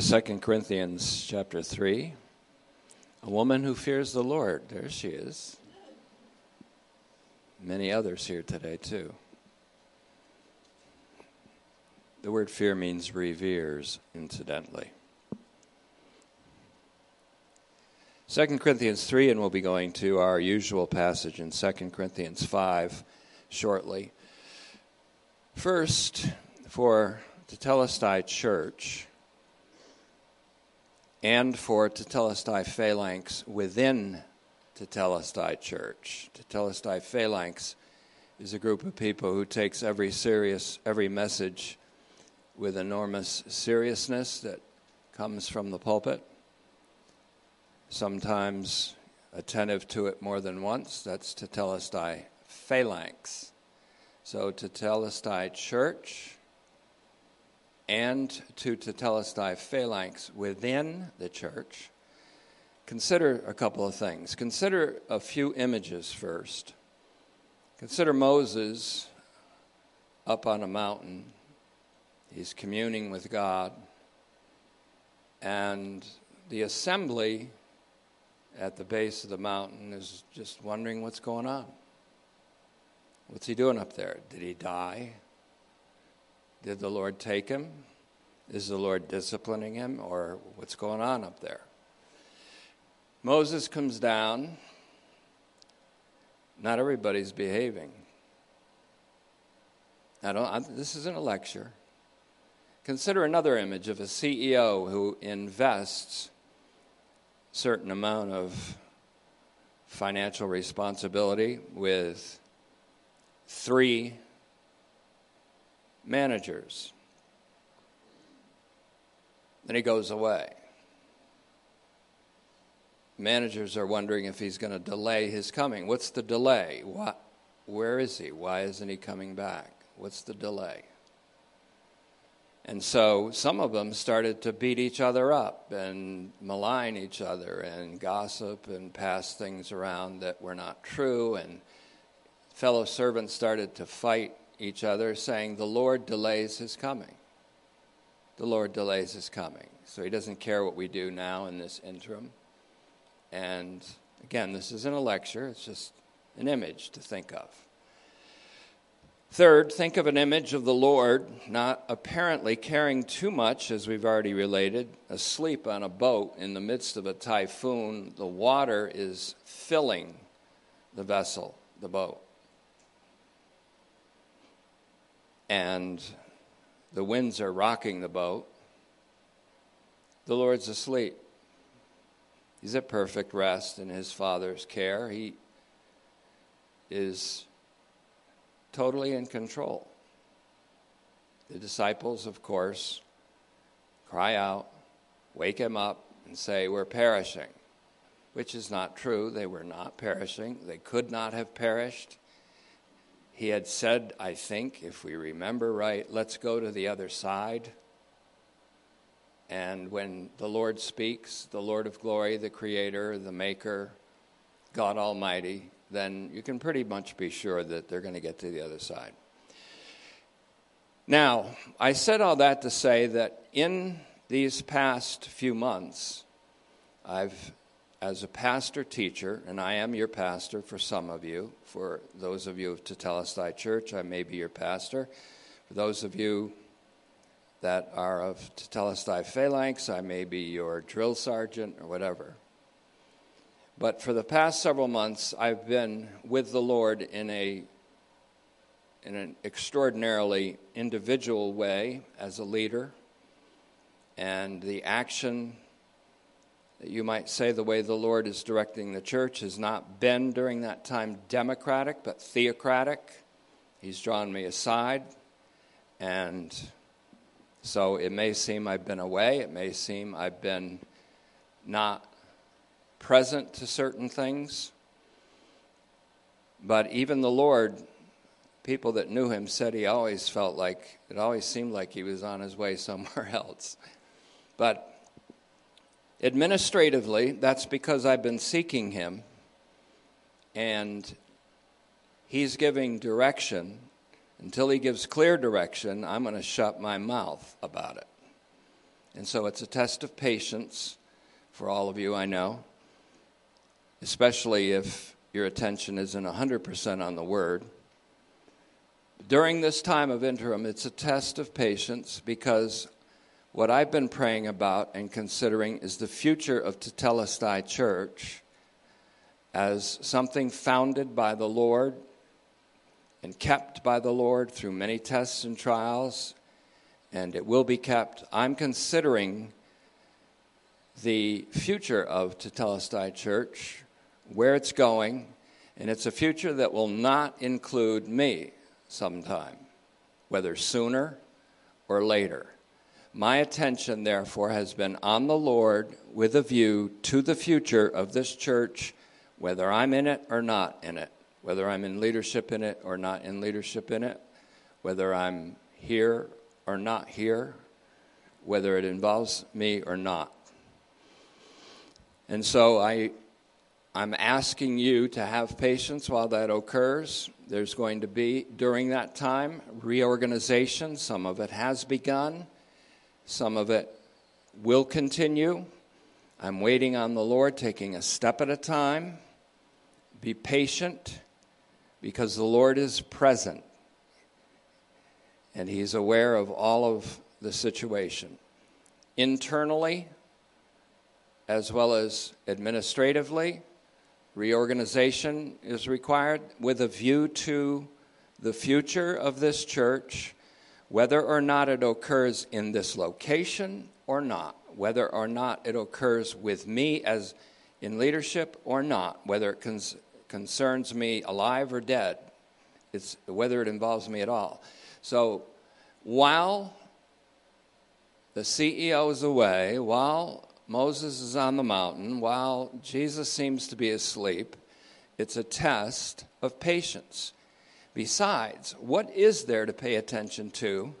2 Corinthians chapter 3, a woman who fears the Lord. There she is. Many others here today, too. The word fear means reveres, incidentally. 2 Corinthians 3, and we'll be going to our usual passage in 2 Corinthians 5 shortly. First, for Tetelestai Church, and for Tetelestai Phalanx within Tetelestai Church. Tetelestai Phalanx is a group of people who takes every message with enormous seriousness that comes from the pulpit, sometimes attentive to it more than once. That's Tetelestai Phalanx. So Tetelestai Church, and to Tetelestai Phalanx within the church, consider a couple of things. Consider a few images first. Consider Moses up on a mountain. He's communing with God. And the assembly at the base of the mountain is just wondering what's going on. What's he doing up there? Did he die? Did the Lord take him? Is the Lord disciplining him? Or what's going on up there? Moses comes down. Not everybody's behaving. This isn't a lecture. Consider another image of a CEO who invests a certain amount of financial responsibility with three managers. Then he goes away. Managers are wondering if he's going to delay his coming. What's the delay? Where is he? Why isn't he coming back? What's the delay? And so some of them started to beat each other up and malign each other and gossip and pass things around that were not true. And fellow servants started to fight each other, saying, "The Lord delays his coming. The Lord delays his coming. So he doesn't care what we do now in this interim." And again, this isn't a lecture. It's just an image to think of. Third, think of an image of the Lord not apparently caring too much, as we've already related, asleep on a boat in the midst of a typhoon. The water is filling the vessel, the boat. And the winds are rocking the boat. The Lord's asleep. He's at perfect rest in his Father's care. He is totally in control. The disciples, of course, cry out, wake him up, and say, "We're perishing," which is not true. They were not perishing. They could not have perished. He had said, I think, if we remember right, "Let's go to the other side." And when the Lord speaks, the Lord of glory, the creator, the maker, God Almighty, then you can pretty much be sure that they're going to get to the other side. Now, I said all that to say that in these past few months, I've, as a pastor teacher, and I am your pastor for some of you. For those of you of Tetelestai Church, I may be your pastor. For those of you that are of Tetelestai Phalanx, I may be your drill sergeant or whatever. But for the past several months, I've been with the Lord in an extraordinarily individual way as a leader, and the action, you might say, the way the Lord is directing the church has not been during that time democratic, but theocratic. He's drawn me aside, and so it may seem I've been away. It may seem I've been not present to certain things, but even the Lord, people that knew him said he always felt like, it always seemed like he was on his way somewhere else. But administratively, that's because I've been seeking him, and he's giving direction. Until he gives clear direction, I'm going to shut my mouth about it. And so it's a test of patience for all of you, I know, especially if your attention isn't 100% on the Word. During this time of interim, it's a test of patience because what I've been praying about and considering is the future of Tetelestai Church as something founded by the Lord and kept by the Lord through many tests and trials, and it will be kept. I'm considering the future of Tetelestai Church, where it's going, and it's a future that will not include me sometime, whether sooner or later. My attention, therefore, has been on the Lord with a view to the future of this church, whether I'm in it or not in it, whether I'm in leadership in it or not in leadership in it, whether I'm here or not here, whether it involves me or not. And so I'm asking you to have patience while that occurs. There's going to be, during that time, reorganization. Some of it has begun. Some of it will continue. I'm waiting on the Lord, taking a step at a time. Be patient, because the Lord is present, and He's aware of all of the situation, internally as well as administratively. Reorganization is required with a view to the future of this church, whether or not it occurs in this location or not, whether or not it occurs with me as in leadership or not, whether it concerns me alive or dead, it's whether it involves me at all. So while the CEO is away, while Moses is on the mountain, while Jesus seems to be asleep, it's a test of patience. Besides, what is there to pay attention to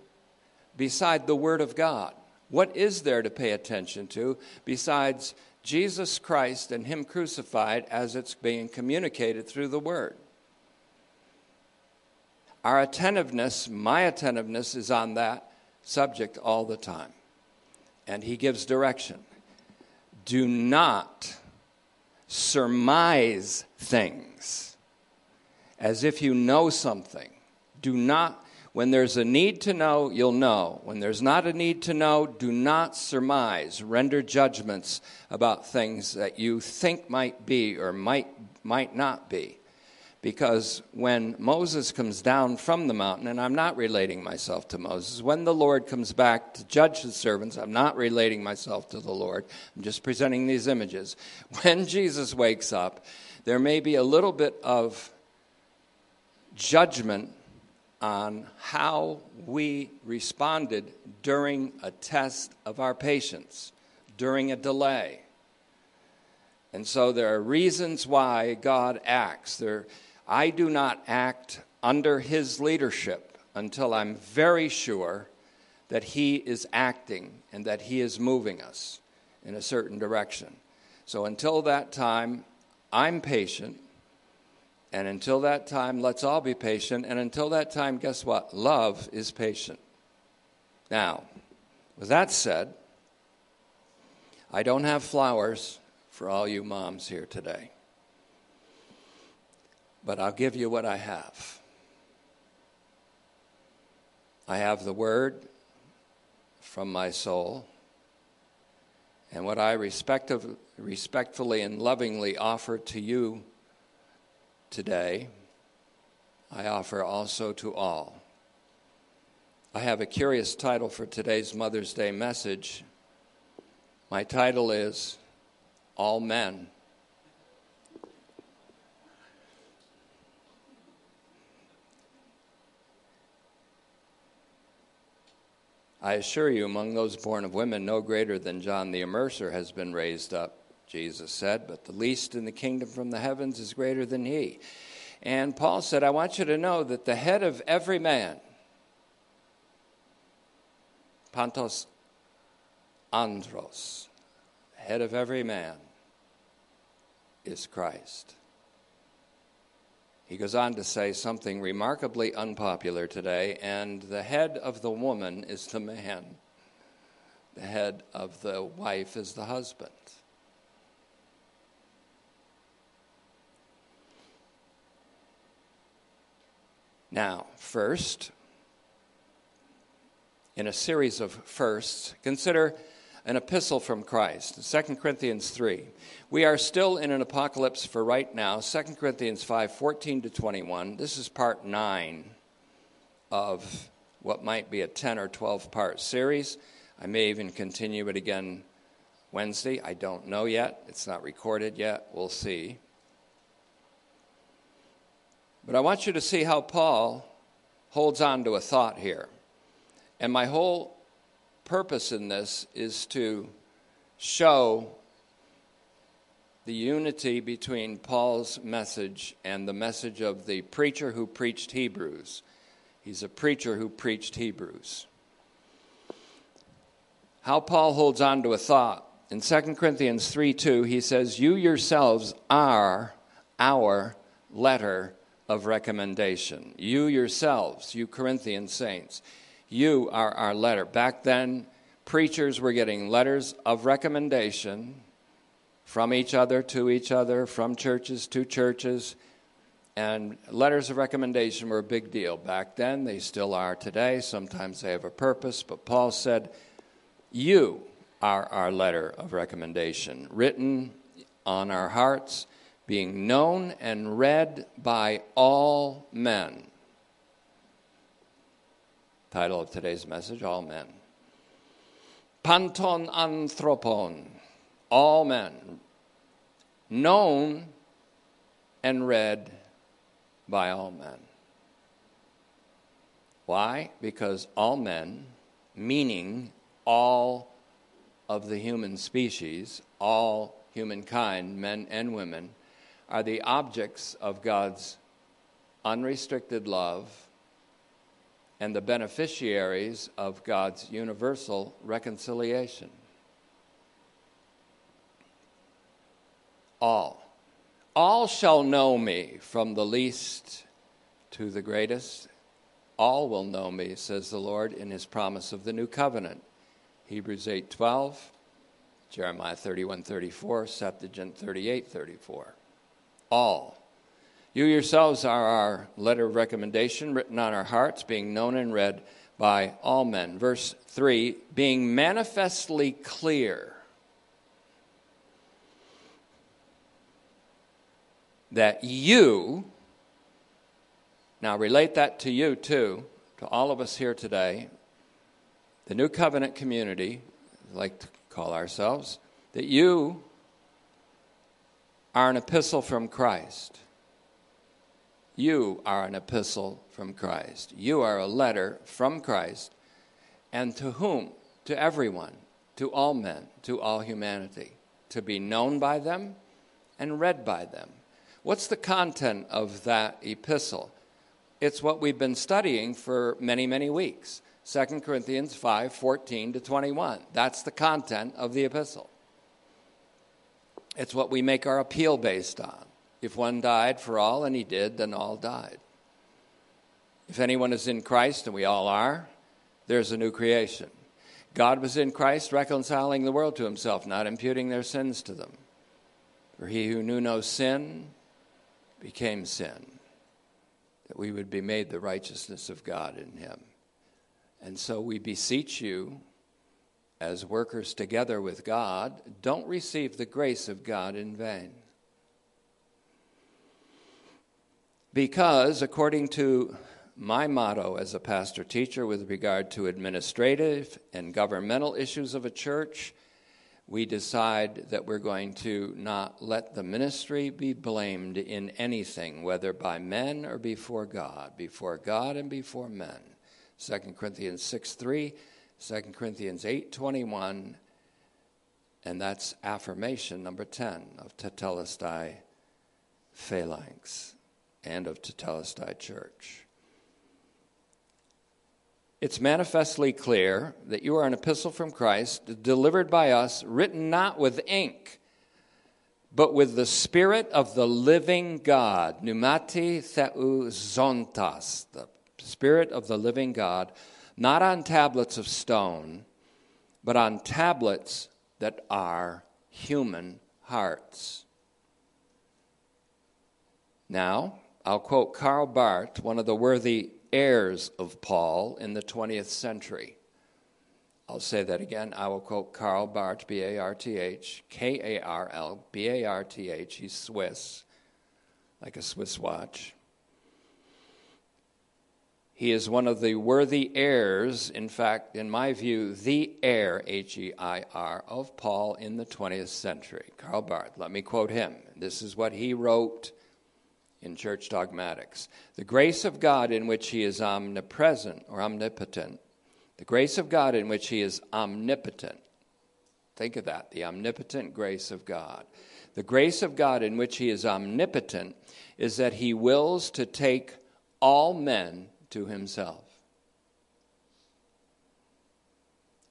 beside the Word of God? What is there to pay attention to besides Jesus Christ and Him crucified as it's being communicated through the Word? Our attentiveness, my attentiveness, is on that subject all the time. And He gives direction. Do not surmise things as if you know something. Do not, when there's a need to know, you'll know. When there's not a need to know, do not surmise, render judgments about things that you think might be or might not be. Because when Moses comes down from the mountain, and I'm not relating myself to Moses, when the Lord comes back to judge His servants, I'm not relating myself to the Lord. I'm just presenting these images. When Jesus wakes up, there may be a little bit of judgment on how we responded during a test of our patience, during a delay. And so there are reasons why God acts. I do not act under His leadership until I'm very sure that He is acting and that He is moving us in a certain direction. So until that time, I'm patient. And until that time, let's all be patient. And until that time, guess what? Love is patient. Now, with that said, I don't have flowers for all you moms here today. But I'll give you what I have. I have the Word from my soul, and what I respectfully and lovingly offer to you today, I offer also to all. I have a curious title for today's Mother's Day message. My title is All Men. I assure you, among those born of women, no greater than John the Immerser has been raised up, Jesus said, but the least in the kingdom from the heavens is greater than he. And Paul said, I want you to know that the head of every man, Pantos Andros, head of every man, is Christ. He goes on to say something remarkably unpopular today, and the head of the woman is the man. The head of the wife is the husband. Now, first, in a series of firsts, consider an epistle from Christ, 2 Corinthians 3. We are still in an apocalypse for right now, 2 Corinthians 5, 14 to 21. This is part 9 of what might be a 10 or 12-part series. I may even continue it again Wednesday. I don't know yet. It's not recorded yet. We'll see. But I want you to see how Paul holds on to a thought here. And my whole purpose in this is to show the unity between Paul's message and the message of the preacher who preached Hebrews. He's a preacher who preached Hebrews. How Paul holds on to a thought. In 2 Corinthians 3:2, he says, "You yourselves are our letter of recommendation." You yourselves, you Corinthian saints, you are our letter. Back then, preachers were getting letters of recommendation from each other to each other, from churches to churches. And letters of recommendation were a big deal back then. They still are today. Sometimes they have a purpose. But Paul said, "You are our letter of recommendation, written on our hearts, being known and read by all men." Title of today's message, all men. Panton anthropon, all men, known and read by all men. Why? Because all men, meaning all of the human species, all humankind, men and women, are the objects of God's unrestricted love and the beneficiaries of God's universal reconciliation. All shall know me, from the least to the greatest. All will know me, says the Lord in his promise of the new covenant. Hebrews 8:12, Jeremiah 31:34, Septuagint 38:34. All. You yourselves are our letter of recommendation, written on our hearts, being known and read by all men. Verse 3, being manifestly clear that you, now relate that to you too, to all of us here today, the New Covenant community, we like to call ourselves, that you are an epistle from Christ. You are an epistle from Christ. You are a letter from Christ. And to whom? To everyone, to all men, to all humanity, to be known by them and read by them. What's the content of that epistle? It's what we've been studying for many, many weeks. 2 Corinthians 5, 14 to 21. That's the content of the epistle. It's what we make our appeal based on. If one died for all, and he did, then all died. If anyone is in Christ, and we all are, there's a new creation. God was in Christ, reconciling the world to himself, not imputing their sins to them. For he who knew no sin became sin, that we would be made the righteousness of God in him. And so we beseech you, as workers together with God, don't receive the grace of God in vain. Because, according to my motto as a pastor-teacher with regard to administrative and governmental issues of a church, we decide that we're going to not let the ministry be blamed in anything, whether by men or before God and before men. 2 Corinthians 6:3, 2 Corinthians 8:21, and that's affirmation number 10 of Tetelestai Phalanx and of Tetelestai Church. It's manifestly clear that you are an epistle from Christ, delivered by us, written not with ink, but with the Spirit of the living God, pneumati theou zontas, the Spirit of the living God, not on tablets of stone, but on tablets that are human hearts. Now, I'll quote Karl Barth, one of the worthy heirs of Paul in the 20th century. I'll say that again. I will quote Karl Barth, B-A-R-T-H, K-A-R-L, B-A-R-T-H. He's Swiss, like a Swiss watch. He is one of the worthy heirs, in fact, in my view, the heir, H-E-I-R, of Paul in the 20th century. Karl Barth, let me quote him. This is what he wrote in Church Dogmatics. The grace of God in which he is omnipresent or omnipotent. The grace of God in which he is omnipotent. Think of that, the omnipotent grace of God. The grace of God in which he is omnipotent is that he wills to take all men to himself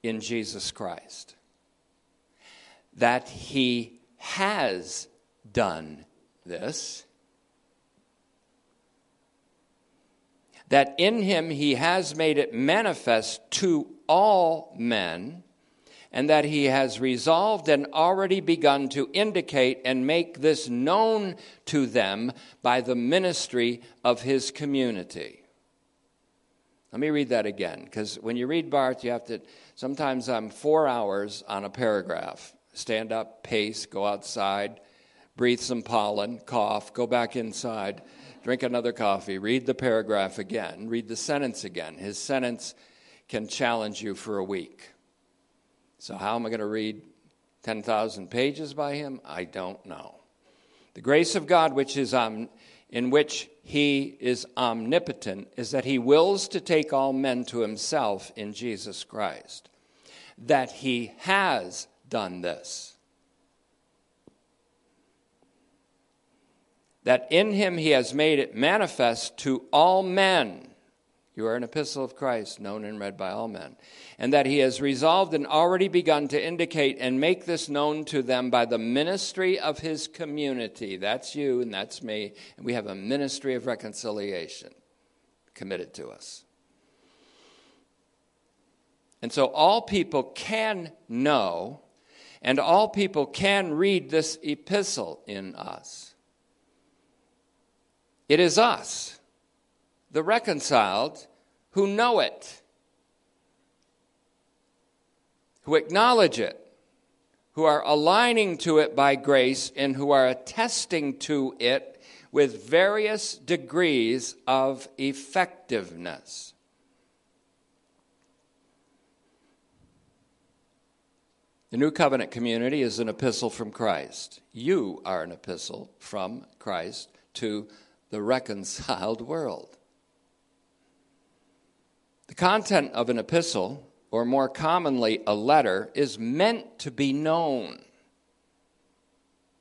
in Jesus Christ, that he has done this, that in him he has made it manifest to all men, and that he has resolved and already begun to indicate and make this known to them by the ministry of his community. Let me read that again, because when you read Barth, you have to, sometimes I'm 4 hours on a paragraph. Stand up, pace, go outside, breathe some pollen, cough, go back inside, drink another coffee, read the paragraph again, read the sentence again. His sentence can challenge you for a week. So how am I going to read 10,000 pages by him? I don't know. The grace of God, which is in which he is omnipotent, is that he wills to take all men to himself in Jesus Christ, that he has done this, that in him he has made it manifest to all men. You are an epistle of Christ, known and read by all men. And that he has resolved and already begun to indicate and make this known to them by the ministry of his community. That's you and that's me. And we have a ministry of reconciliation committed to us. And so all people can know and all people can read this epistle in us. It is us, the reconciled, who know it, who acknowledge it, who are aligning to it by grace, and who are attesting to it with various degrees of effectiveness. The New Covenant community is an epistle from Christ. You are an epistle from Christ to the reconciled world. The content of an epistle, or more commonly a letter, is meant to be known.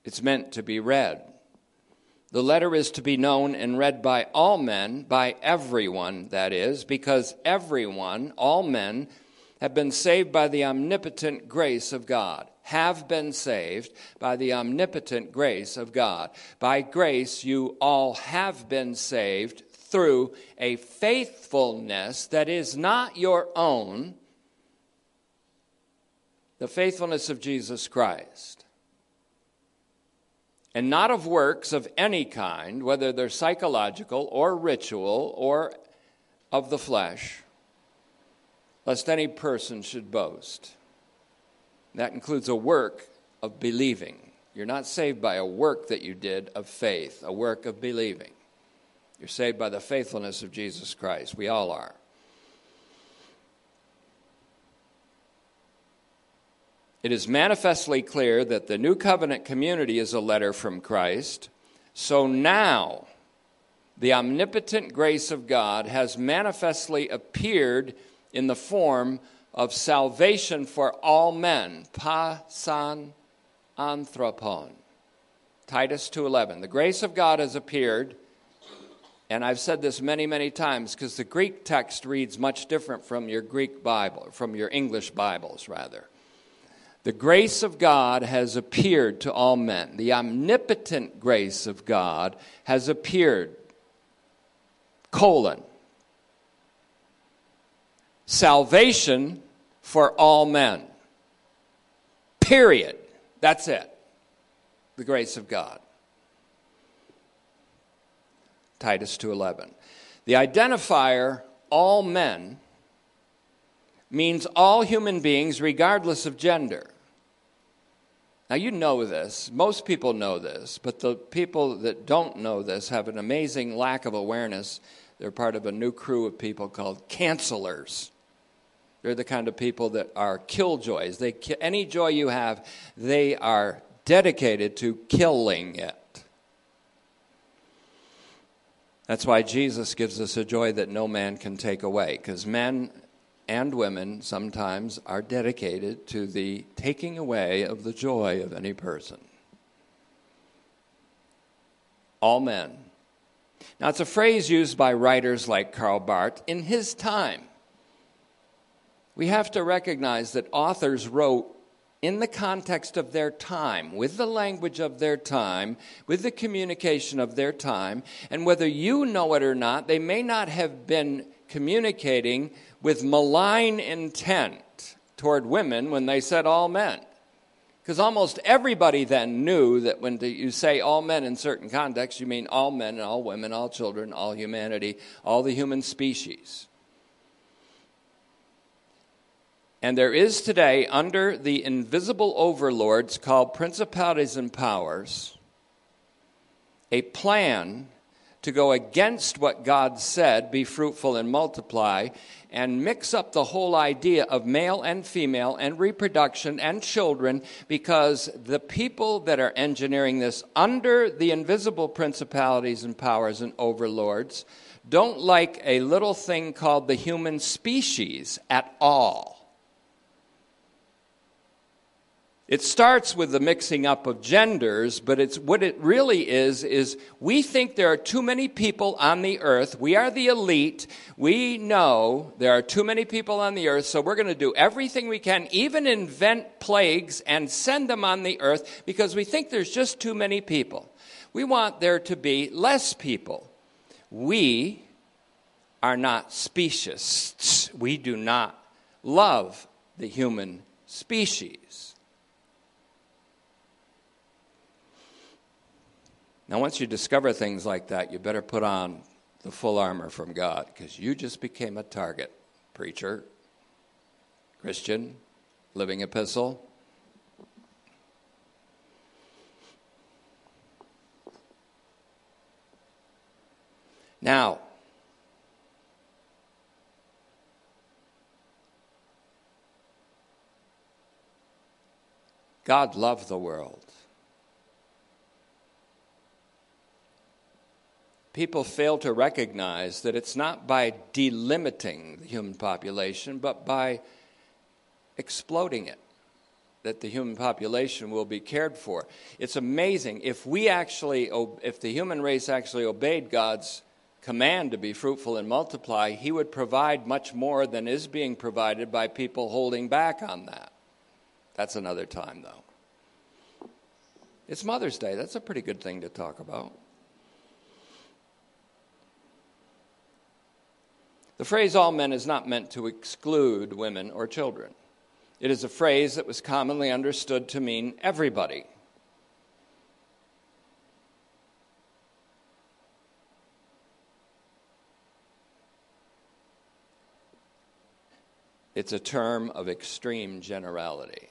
It's meant to be read. The letter is to be known and read by all men, by everyone, that is, because everyone, all men, have been saved by the omnipotent grace of God. Have been saved by the omnipotent grace of God. By grace, you all have been saved through a faithfulness that is not your own, the faithfulness of Jesus Christ, and not of works of any kind, whether they're psychological or ritual or of the flesh, lest any person should boast. That includes a work of believing. You're not saved by a work that you did of faith, a work of believing. You're saved by the faithfulness of Jesus Christ. We all are. It is manifestly clear that the New Covenant community is a letter from Christ. So now, the omnipotent grace of God has manifestly appeared in the form of salvation for all men. Pasan anthropon. Titus 2:11. The grace of God has appeared. And I've said this many, many times because the Greek text reads much different from your Greek Bible, from your English Bibles, rather. The grace of God has appeared to all men. The omnipotent grace of God has appeared. Salvation for all men. Period. That's it. The grace of God. Titus 2:11. The identifier, all men, means all human beings regardless of gender. Now you know this. Most people know this. But the people that don't know this have an amazing lack of awareness. They're part of a new crew of people called cancelers. They're the kind of people that are killjoys. Any joy you have, they are dedicated to killing it. That's why Jesus gives us a joy that no man can take away, because men and women sometimes are dedicated to the taking away of the joy of any person. All men. Now, it's a phrase used by writers like Karl Barth in his time. We have to recognize that authors wrote in the context of their time, with the language of their time, with the communication of their time, and whether you know it or not, they may not have been communicating with malign intent toward women when they said all men. Because almost everybody then knew that when you say all men in certain contexts, you mean all men and all women, all children, all humanity, all the human species. And there is today, under the invisible overlords called principalities and powers, a plan to go against what God said, be fruitful and multiply, and mix up the whole idea of male and female and reproduction and children, because the people that are engineering this under the invisible principalities and powers and overlords don't like a little thing called the human species at all. It starts with the mixing up of genders, but it's what it really is we think there are too many people on the earth. We are the elite. We know there are too many people on the earth, so we're going to do everything we can, even invent plagues and send them on the earth because we think there's just too many people. We want there to be less people. We are not speciesists. We do not love the human species. Now, once you discover things like that, you better put on the full armor from God, because you just became a target. Preacher, Christian, living epistle. Now, God loved the world. People fail to recognize that it's not by delimiting the human population, but by exploding it, that the human population will be cared for. It's amazing. If the human race actually obeyed God's command to be fruitful and multiply, he would provide much more than is being provided by people holding back on that. That's another time, though. It's Mother's Day. That's a pretty good thing to talk about. The phrase all men is not meant to exclude women or children. It is a phrase that was commonly understood to mean everybody. It's a term of extreme generality.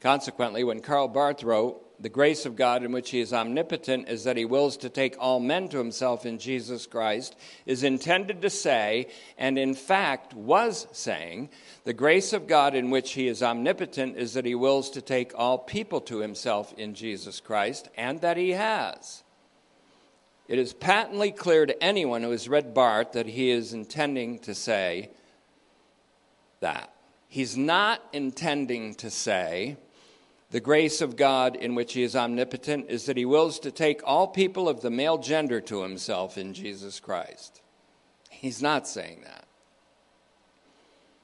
Consequently, when Karl Barth wrote, the grace of God in which he is omnipotent is that he wills to take all men to himself in Jesus Christ, is intended to say, and in fact was saying, the grace of God in which he is omnipotent is that he wills to take all people to himself in Jesus Christ, and that he has. It is patently clear to anyone who has read Barth that he is intending to say that. He's not intending to say the grace of God in which he is omnipotent is that he wills to take all people of the male gender to himself in Jesus Christ. He's not saying that.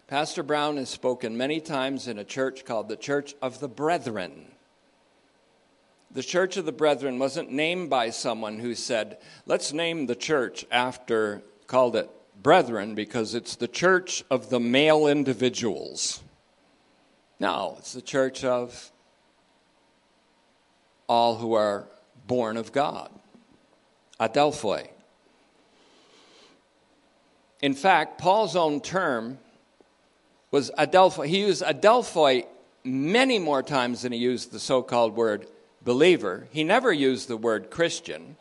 Pastor Brown has spoken many times in a church called the Church of the Brethren. The Church of the Brethren wasn't named by someone who said, let's name the church after, called it Brethren, because it's the church of the male individuals. No, it's the church of all who are born of God. Adelphoi. In fact, Paul's own term was adelphoi. He used adelphoi many more times than he used the so-called word believer. He never used the word Christian.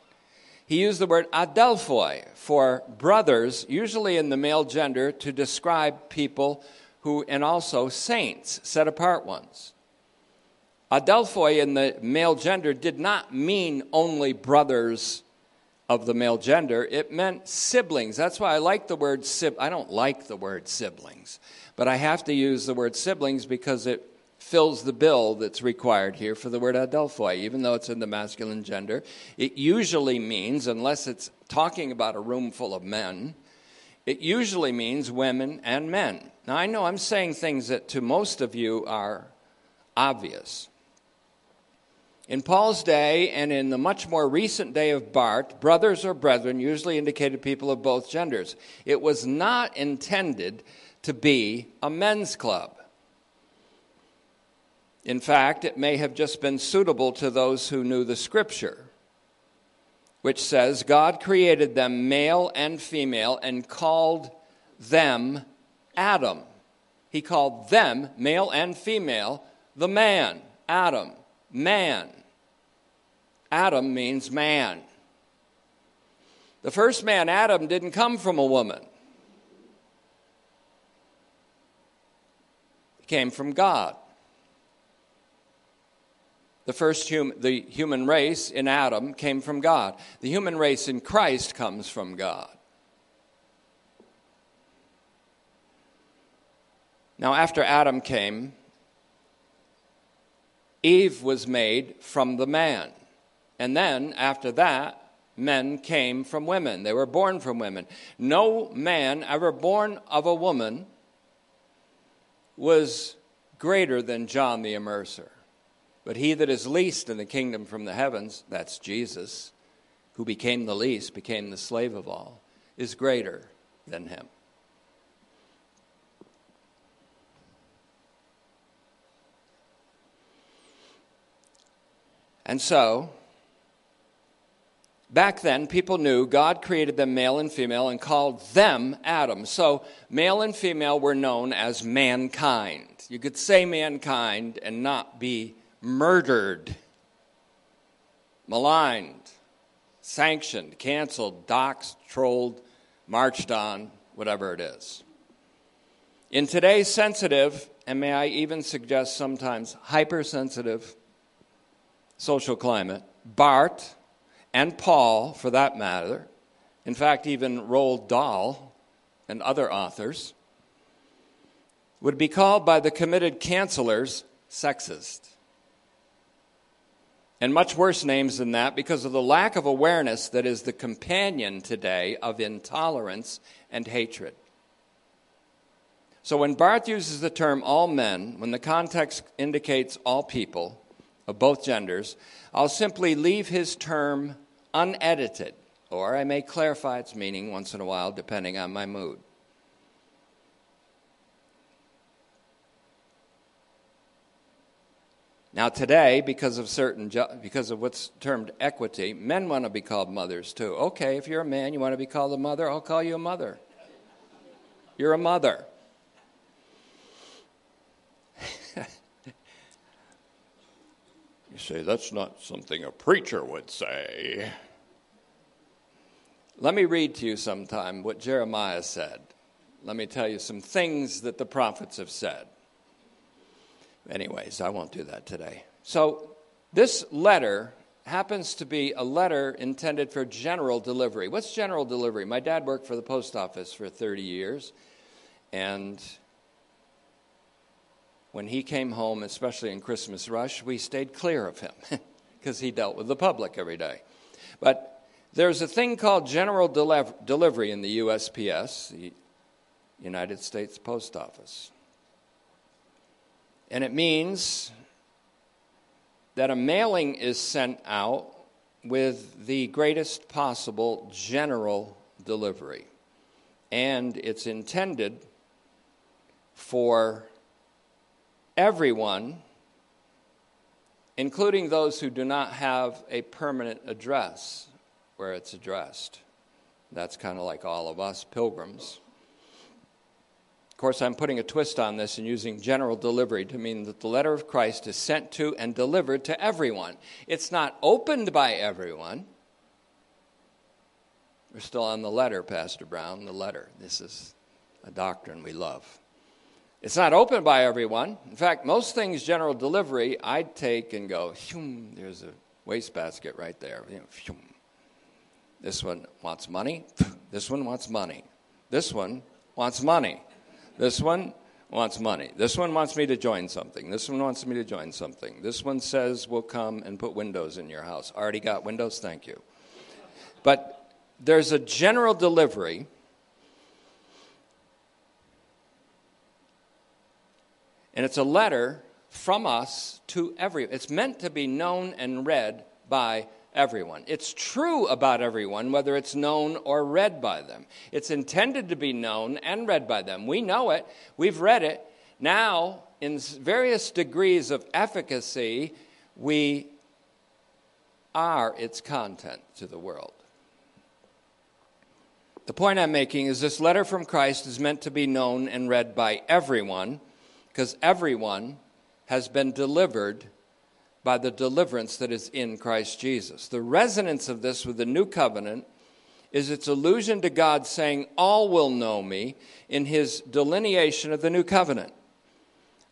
He used the word adelphoi for brothers, usually in the male gender, to describe people who, and also saints, set apart ones. Adelphoi in the male gender did not mean only brothers of the male gender. It meant siblings. That's why I like the word I don't like the word siblings, but I have to use the word siblings because it fills the bill that's required here for the word adelphoi. Even though it's in the masculine gender, it usually means, unless it's talking about a room full of men, it usually means women and men. Now, I know I'm saying things that to most of you are obvious. In Paul's day and in the much more recent day of Barth, brothers or brethren usually indicated people of both genders. It was not intended to be a men's club. In fact, it may have just been suitable to those who knew the scripture, which says God created them male and female and called them Adam. He called them, male and female, the man, Adam, man. Adam means man. The first man, Adam, didn't come from a woman. He came from God. The first the human race in Adam came from God. The human race in Christ comes from God. Now, after Adam came, Eve was made from the man. And then, after that, men came from women. They were born from women. No man ever born of a woman was greater than John the Immerser. But he that is least in the kingdom from the heavens, that's Jesus, who became the least, became the slave of all, is greater than him. And so, back then, people knew God created them male and female and called them Adam. So, male and female were known as mankind. You could say mankind and not be murdered, maligned, sanctioned, canceled, doxed, trolled, marched on, whatever it is. In today's sensitive, and may I even suggest sometimes hypersensitive social climate, Barth and Paul, for that matter, in fact, even Roald Dahl and other authors, would be called by the committed cancelers sexist. And much worse names than that because of the lack of awareness that is the companion today of intolerance and hatred. So when Barth uses the term all men, when the context indicates all people of both genders, I'll simply leave his term unedited, or I may clarify its meaning once in a while depending on my mood. Now today, because of what's termed equity, men want to be called mothers too. Okay, if you're a man, you want to be called a mother, I'll call you a mother. You're a mother. You say, that's not something a preacher would say. Let me read to you sometime what Jeremiah said. Let me tell you some things that the prophets have said. Anyways, I won't do that today. So this letter happens to be a letter intended for general delivery. What's general delivery? My dad worked for the post office for 30 years. And when he came home, especially in Christmas rush, we stayed clear of him because he dealt with the public every day. But there's a thing called general delivery in the USPS, the United States Post Office. And it means that a mailing is sent out with the greatest possible general delivery. And it's intended for everyone, including those who do not have a permanent address where it's addressed. That's kind of like all of us pilgrims. Of course, I'm putting a twist on this and using general delivery to mean that the letter of Christ is sent to and delivered to everyone. It's not opened by everyone. We're still on the letter, Pastor Brown, the letter. This is a doctrine we love. It's not opened by everyone. In fact, most things general delivery, I'd take and go, there's a wastebasket right there. This one wants money. This one wants money. This one wants money. This one wants money. This one wants me to join something. This one wants me to join something. This one says we'll come and put windows in your house. Already got windows? Thank you. But there's a general delivery. And it's a letter from us to everyone. It's meant to be known and read by everyone. It's true about everyone, whether it's known or read by them. It's intended to be known and read by them. We know it. We've read it. Now, in various degrees of efficacy, we are its content to the world. The point I'm making is this letter from Christ is meant to be known and read by everyone, because everyone has been delivered by the deliverance that is in Christ Jesus. The resonance of this with the new covenant is its allusion to God saying, all will know me, in his delineation of the new covenant.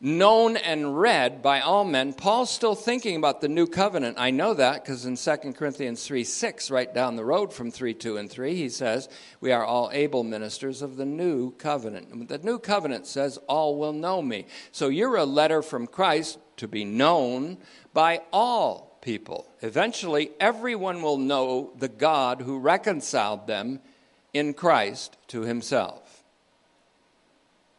Known and read by all men. Paul's still thinking about the new covenant. I know that because in 2 Corinthians 3:6, right down the road from 3:2 and 3, he says, we are all able ministers of the new covenant. The new covenant says, all will know me. So you're a letter from Christ to be known by all people. Eventually, everyone will know the God who reconciled them in Christ to himself.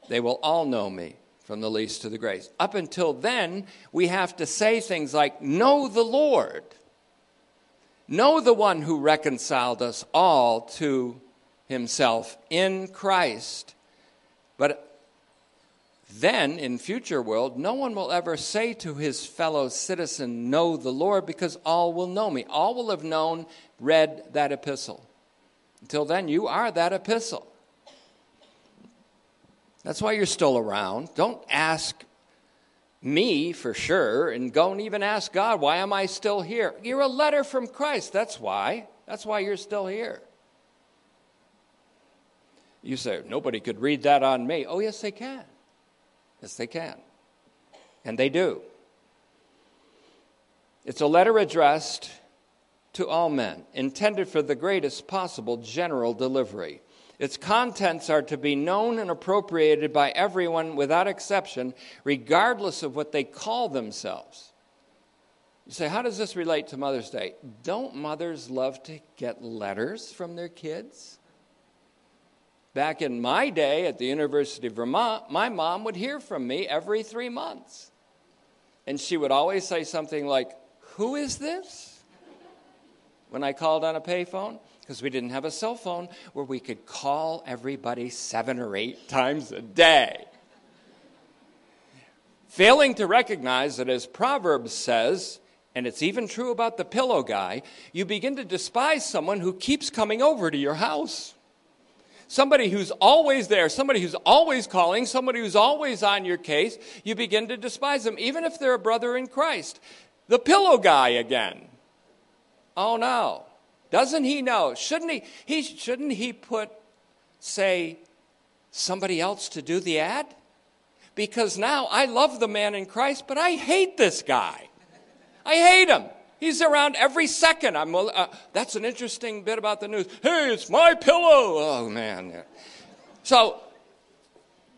They will all know me, from the least to the greatest. Up until then, we have to say things like, know the Lord. Know the one who reconciled us all to himself in Christ. But then, in future world, no one will ever say to his fellow citizen, know the Lord, because all will know me. All will have known, read that epistle. Until then, you are that epistle. That's why you're still around. Don't ask me for sure, and don't even ask God, why am I still here? You're a letter from Christ. That's why. That's why you're still here. You say, nobody could read that on me. Oh, yes, they can. Yes, they can. And they do. It's a letter addressed to all men, intended for the greatest possible general delivery. Its contents are to be known and appropriated by everyone without exception, regardless of what they call themselves. You say, how does this relate to Mother's Day? Don't mothers love to get letters from their kids? Back in my day at the University of Vermont, my mom would hear from me every 3 months. And she would always say something like, who is this? When I called on a payphone. Because we didn't have a cell phone where we could call everybody 7 or 8 times a day. Failing to recognize that, as Proverbs says, and it's even true about the pillow guy, you begin to despise someone who keeps coming over to your house. Somebody who's always there, somebody who's always calling, somebody who's always on your case, you begin to despise them, even if they're a brother in Christ. The pillow guy again. Oh, no. Doesn't he know? Shouldn't he put somebody else to do the ad? Because now I love the man in Christ, but I hate this guy. I hate him. He's around every second. That's an interesting bit about the news. Hey, it's my pillow. Oh, man. So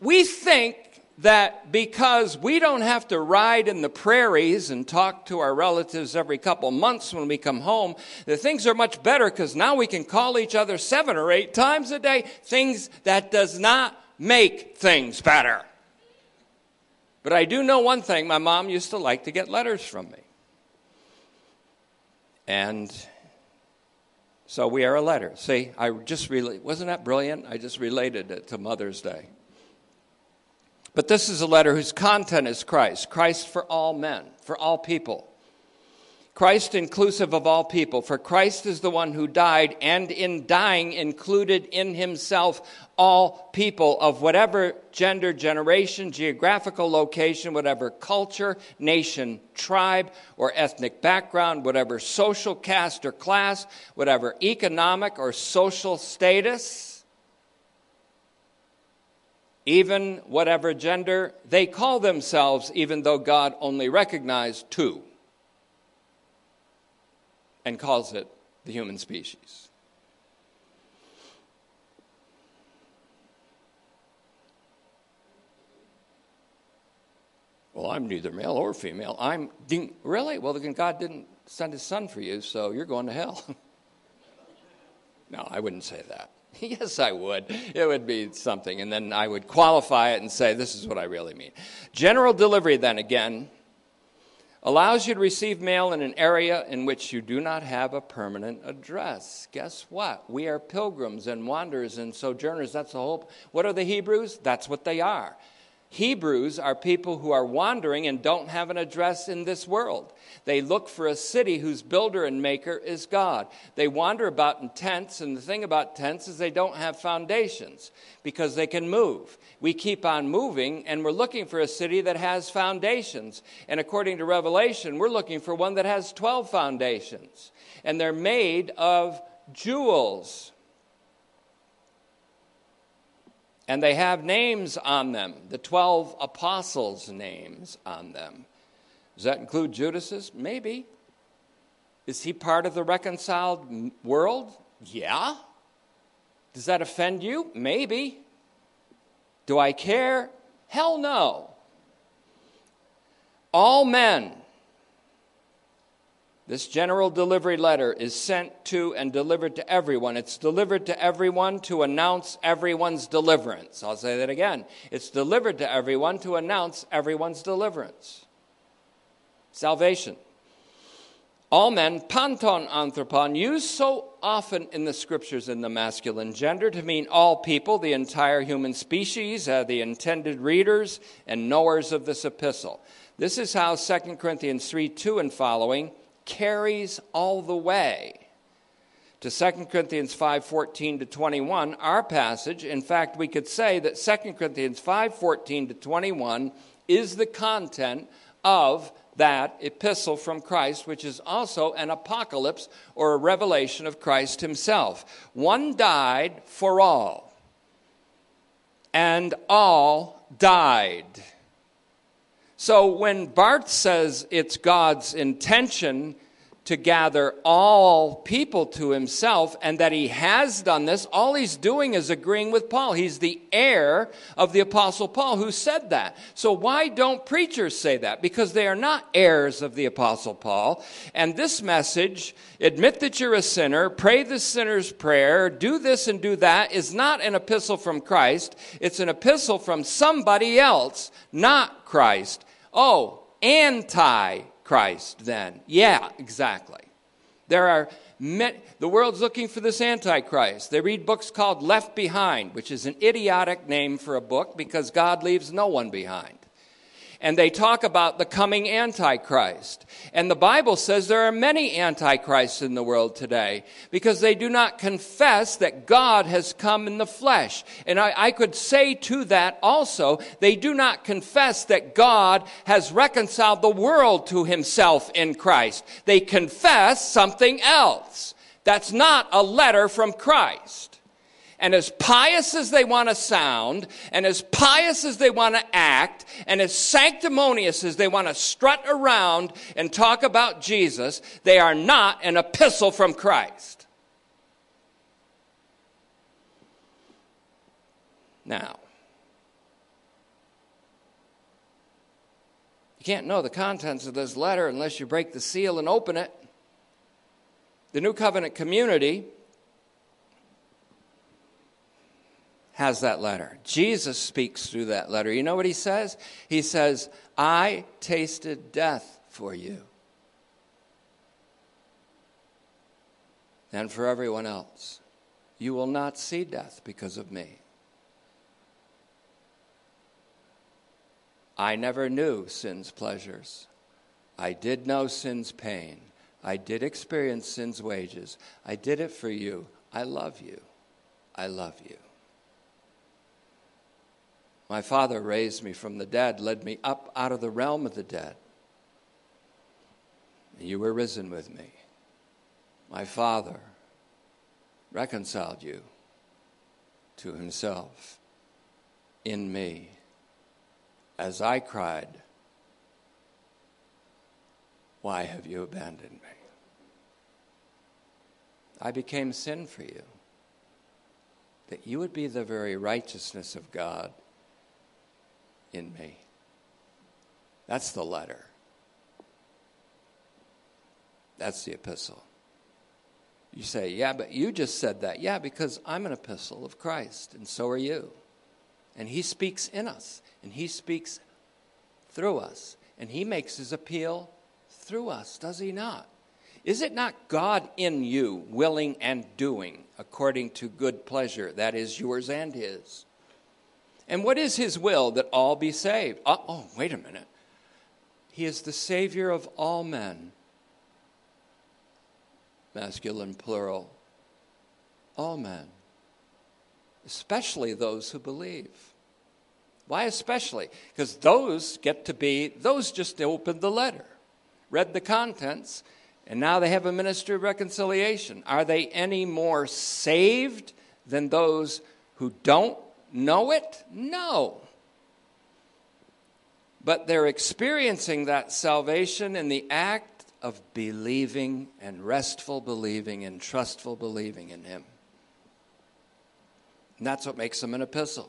we think that because we don't have to ride in the prairies and talk to our relatives every couple months when we come home, that things are much better because now we can call each other 7 or 8 times a day. Things that does not make things better. But I do know one thing. My mom used to like to get letters from me. And so we are a letter. See, I just really, wasn't that brilliant? I just related it to Mother's Day. But this is a letter whose content is Christ. Christ for all men, for all people. Christ inclusive of all people. For Christ is the one who died, and in dying included in himself all people of whatever gender, generation, geographical location, whatever culture, nation, tribe, or ethnic background, whatever social caste or class, whatever economic or social status, even whatever gender they call themselves, even though God only recognized two. And calls it the human species. Well, I'm neither male or female. Really? Well, then God didn't send his son for you, so you're going to hell. No, I wouldn't say that. Yes, I would. It would be something. And then I would qualify it and say, this is what I really mean. General delivery, then, again, allows you to receive mail in an area in which you do not have a permanent address. Guess what? We are pilgrims and wanderers and sojourners. That's the whole. What are the Hebrews? That's what they are. Hebrews are people who are wandering and don't have an address in this world. They look for a city whose builder and maker is God. They wander about in tents, and the thing about tents is they don't have foundations because they can move. We keep on moving, and we're looking for a city that has foundations. And according to Revelation, we're looking for one that has 12 foundations, and they're made of jewels. And they have names on them, the 12 apostles' names on them. Does that include Judas's? Maybe. Is he part of the reconciled world? Yeah. Does that offend you? Maybe. Do I care? Hell no. All men. This general delivery letter is sent to and delivered to everyone. It's delivered to everyone to announce everyone's deliverance. I'll say that again. It's delivered to everyone to announce everyone's deliverance. Salvation. All men, panton anthropon, used so often in the scriptures in the masculine gender to mean all people, the entire human species, the intended readers and knowers of this epistle. This is how 2 Corinthians 3:2 and following carries all the way to 2 Corinthians 5:14 to 21, our passage. In fact, we could say that 2 Corinthians 5:14 to 21 is the content of that epistle from Christ, which is also an apocalypse or a revelation of Christ himself. One died for all, and all died. So when Barth says it's God's intention to gather all people to himself and that he has done this, all he's doing is agreeing with Paul. He's the heir of the Apostle Paul who said that. So why don't preachers say that? Because they are not heirs of the Apostle Paul. And this message, admit that you're a sinner, pray the sinner's prayer, do this and do that, is not an epistle from Christ. It's an epistle from somebody else, not Christ. Oh, anti-Christ then. Yeah, exactly. There are many, the world's looking for this antichrist. They read books called Left Behind, which is an idiotic name for a book because God leaves no one behind. And they talk about the coming antichrist. And the Bible says there are many antichrists in the world today because they do not confess that God has come in the flesh. And I could say to that also, they do not confess that God has reconciled the world to himself in Christ. They confess something else. That's not a letter from Christ. And as pious as they want to sound, and as pious as they want to act, and as sanctimonious as they want to strut around and talk about Jesus, they are not an epistle from Christ. Now, you can't know the contents of this letter unless you break the seal and open it. The New Covenant community has that letter. Jesus speaks through that letter. You know what he says? He says, I tasted death for you and for everyone else. You will not see death because of me. I never knew sin's pleasures. I did know sin's pain. I did experience sin's wages. I did it for you. I love you. I love you. My Father raised me from the dead, led me up out of the realm of the dead. You were risen with me. My Father reconciled you to himself in me. As I cried, why have you abandoned me? I became sin for you, that you would be the very righteousness of God in me. That's the letter. That's the epistle. You say, yeah, but you just said that. Yeah, because I'm an epistle of Christ, and so are you. And he speaks in us, and he speaks through us, and he makes his appeal through us, does he not? Is it not God in you, willing and doing, according to good pleasure, that is yours and his? And what is his will? That all be saved. Oh, wait a minute. He is the Savior of all men. Masculine, plural, all men, especially those who believe. Why especially? Because those get to be, those just opened the letter, read the contents, and now they have a ministry of reconciliation. Are they any more saved than those who don't know it? No. But they're experiencing that salvation in the act of believing and restful believing and trustful believing in him. And that's what makes him an epistle.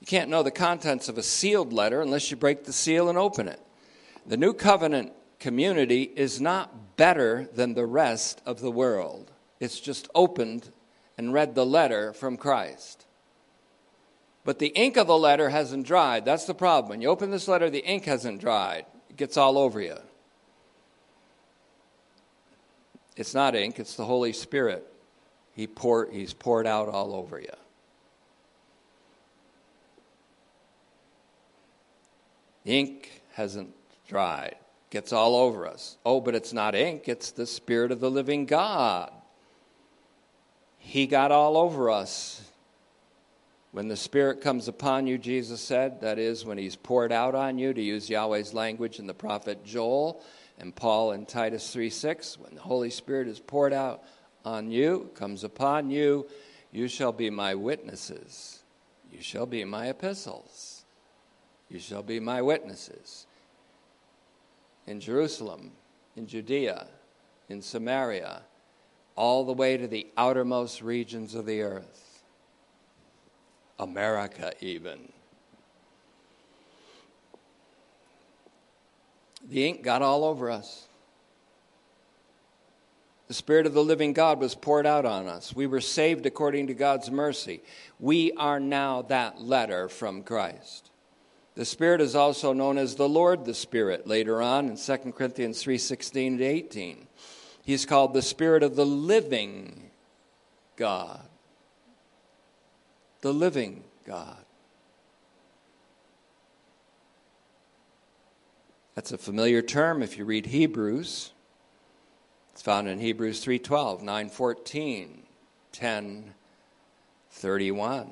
You can't know the contents of a sealed letter unless you break the seal and open it. The New Covenant community is not better than the rest of the world. It's just opened and read the letter from Christ. But the ink of the letter hasn't dried. That's the problem. When you open this letter, the ink hasn't dried. It gets all over you. It's not ink. It's the Holy Spirit. He's poured out all over you. The ink hasn't dried. It gets all over us. Oh, but it's not ink. It's the Spirit of the living God. He got all over us. When the Spirit comes upon you, Jesus said, that is, when he's poured out on you, to use Yahweh's language in the prophet Joel and Paul in Titus 3:6, when the Holy Spirit is poured out on you, comes upon you, you shall be my witnesses. You shall be my epistles. You shall be my witnesses. In Jerusalem, in Judea, in Samaria, all the way to the outermost regions of the earth. America, even. The ink got all over us. The Spirit of the living God was poured out on us. We were saved according to God's mercy. We are now that letter from Christ. The Spirit is also known as the Lord the Spirit later on in 2 Corinthians 3:16 to 18. He's called the Spirit of the living God. The living God. That's a familiar term if you read Hebrews. It's found in Hebrews 3:12, 9:14, 10:31,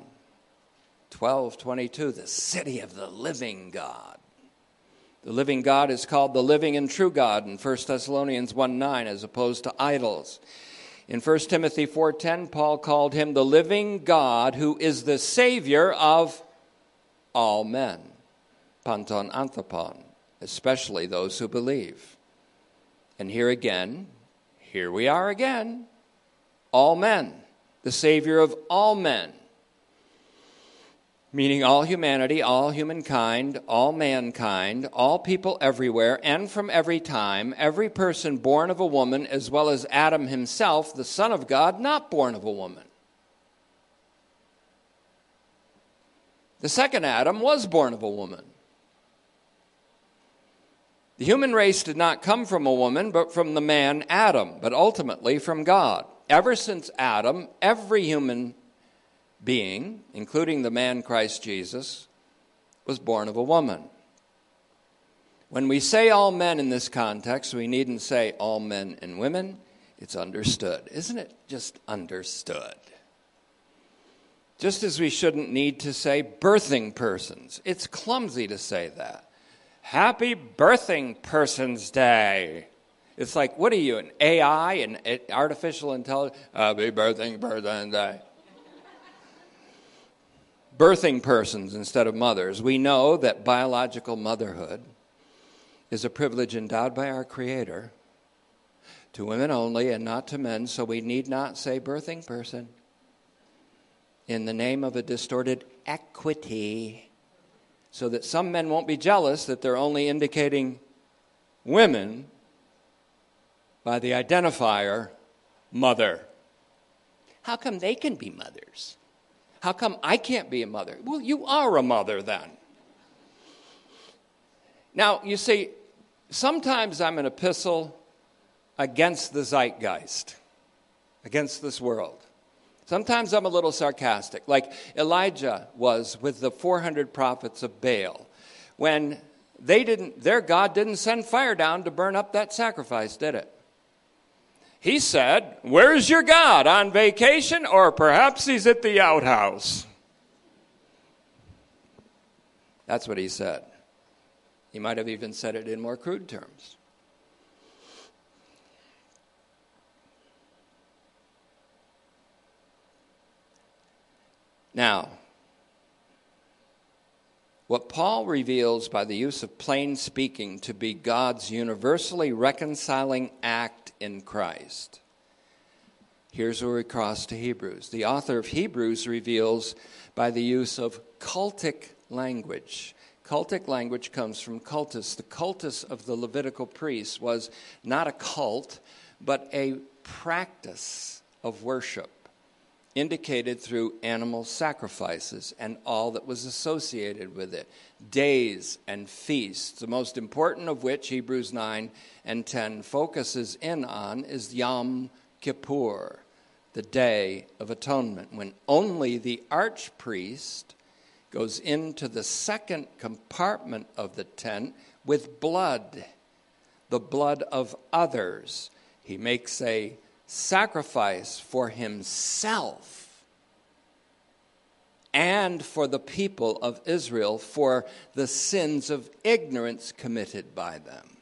12:22, the city of the living God. The living God is called the living and true God in 1 Thessalonians 1:9 as opposed to idols. In 1 Timothy 4:10, Paul called him the living God who is the Savior of all men, panton anthropon, especially those who believe. And here we are again, all men, the Savior of all men, meaning all humanity, all humankind, all mankind, all people everywhere and from every time, every person born of a woman, as well as Adam himself, the Son of God, not born of a woman. The second Adam was born of a woman. The human race did not come from a woman, but from the man Adam, but ultimately from God. Ever since Adam, every human being, including the man Christ Jesus, was born of a woman. When we say all men in this context, we needn't say all men and women. It's understood. Isn't it just understood? Just as we shouldn't need to say birthing persons. It's clumsy to say that. Happy Birthing Persons Day. It's like, what are you, an AI, an artificial intelligence? Happy Birthing Persons Day. Birthing persons instead of mothers. We know that biological motherhood is a privilege endowed by our Creator to women only and not to men, so we need not say birthing person in the name of a distorted equity so that some men won't be jealous that they're only indicating women by the identifier mother. How come they can be mothers? How come I can't be a mother? Well, you are a mother then. Now, you see, sometimes I'm an epistle against the zeitgeist, against this world. Sometimes I'm a little sarcastic, like Elijah was with the 400 prophets of Baal. When their God didn't send fire down to burn up that sacrifice, did it? He said, where's your God, on vacation, or perhaps he's at the outhouse? That's what he said. He might have even said it in more crude terms. Now, what Paul reveals by the use of plain speaking to be God's universally reconciling act in Christ. Here's where we cross to Hebrews. The author of Hebrews reveals by the use of cultic language. Cultic language comes from cultus. The cultus of the Levitical priests was not a cult, but a practice of worship, indicated through animal sacrifices and all that was associated with it, days and feasts, the most important of which Hebrews 9 and 10 focuses in on is Yom Kippur, the Day of Atonement, when only the archpriest goes into the second compartment of the tent with blood, the blood of others. He makes a sacrifice for himself and for the people of Israel for the sins of ignorance committed by them.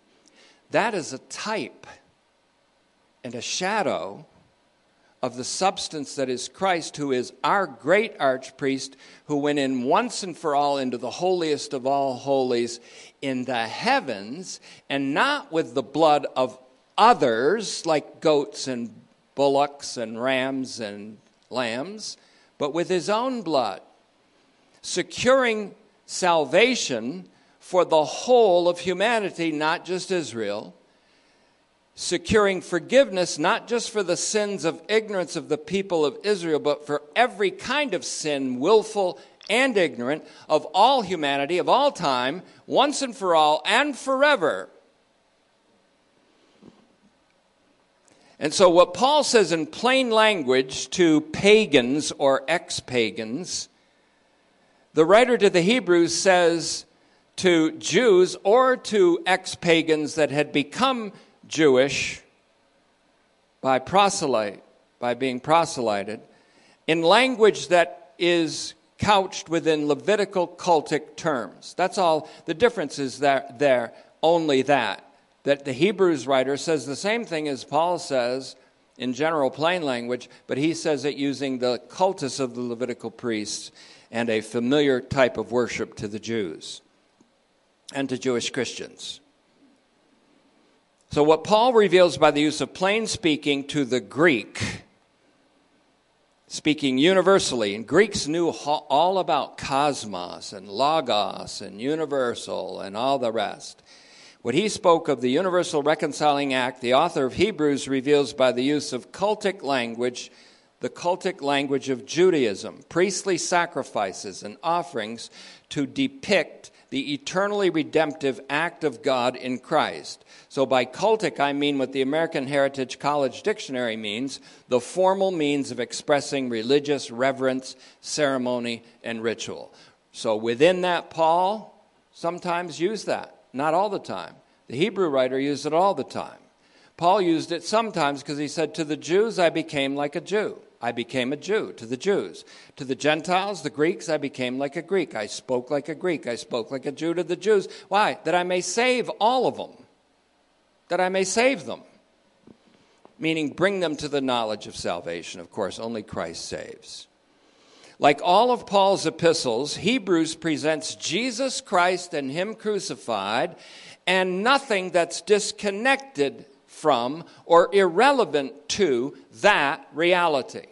That is a type and a shadow of the substance that is Christ, who is our great archpriest, who went in once and for all into the holiest of all holies in the heavens, and not with the blood of others, like goats and bullocks and rams and lambs, but with his own blood, securing salvation for the whole of humanity, not just Israel, securing forgiveness not just for the sins of ignorance of the people of Israel, but for every kind of sin, willful and ignorant, of all humanity, of all time, once and for all and forever. And so what Paul says in plain language to pagans or ex-pagans, the writer to the Hebrews says to Jews or to ex-pagans that had become Jewish by proselyte, by being proselyted, in language that is couched within Levitical cultic terms. That's all. The difference is there, only that the Hebrews writer says the same thing as Paul says in general plain language, but he says it using the cultus of the Levitical priests and a familiar type of worship to the Jews and to Jewish Christians. So what Paul reveals by the use of plain speaking to the Greek, speaking universally, and Greeks knew all about cosmos and logos and universal and all the rest. What he spoke of the universal reconciling act, the author of Hebrews reveals by the use of cultic language, the cultic language of Judaism, priestly sacrifices and offerings to depict the eternally redemptive act of God in Christ. So by cultic, I mean what the American Heritage College Dictionary means, the formal means of expressing religious reverence, ceremony, and ritual. So within that, Paul sometimes used that, not all the time. The Hebrew writer used it all the time. Paul used it sometimes because he said, to the Jews, I became like a Jew. I became a Jew to the Jews. To the Gentiles, the Greeks, I became like a Greek. I spoke like a Greek. I spoke like a Jew to the Jews. Why? That I may save all of them. That I may save them. Meaning bring them to the knowledge of salvation. Of course, only Christ saves. Like all of Paul's epistles, Hebrews presents Jesus Christ and him crucified and nothing that's disconnected from or irrelevant to that reality.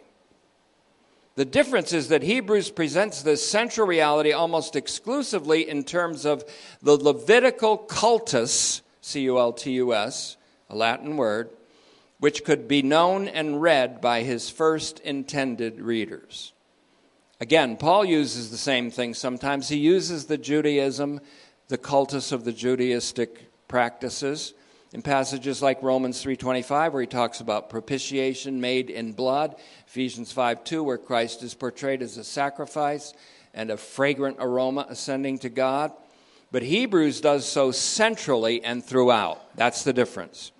The difference is that Hebrews presents this central reality almost exclusively in terms of the Levitical cultus, C-U-L-T-U-S, a Latin word, which could be known and read by his first intended readers. Again, Paul uses the same thing sometimes. He uses the Judaism, the cultus of the Judaistic practices, in passages like Romans 3:25, where he talks about propitiation made in blood, Ephesians 5:2, where Christ is portrayed as a sacrifice and a fragrant aroma ascending to God. But Hebrews does so centrally and throughout. That's the difference.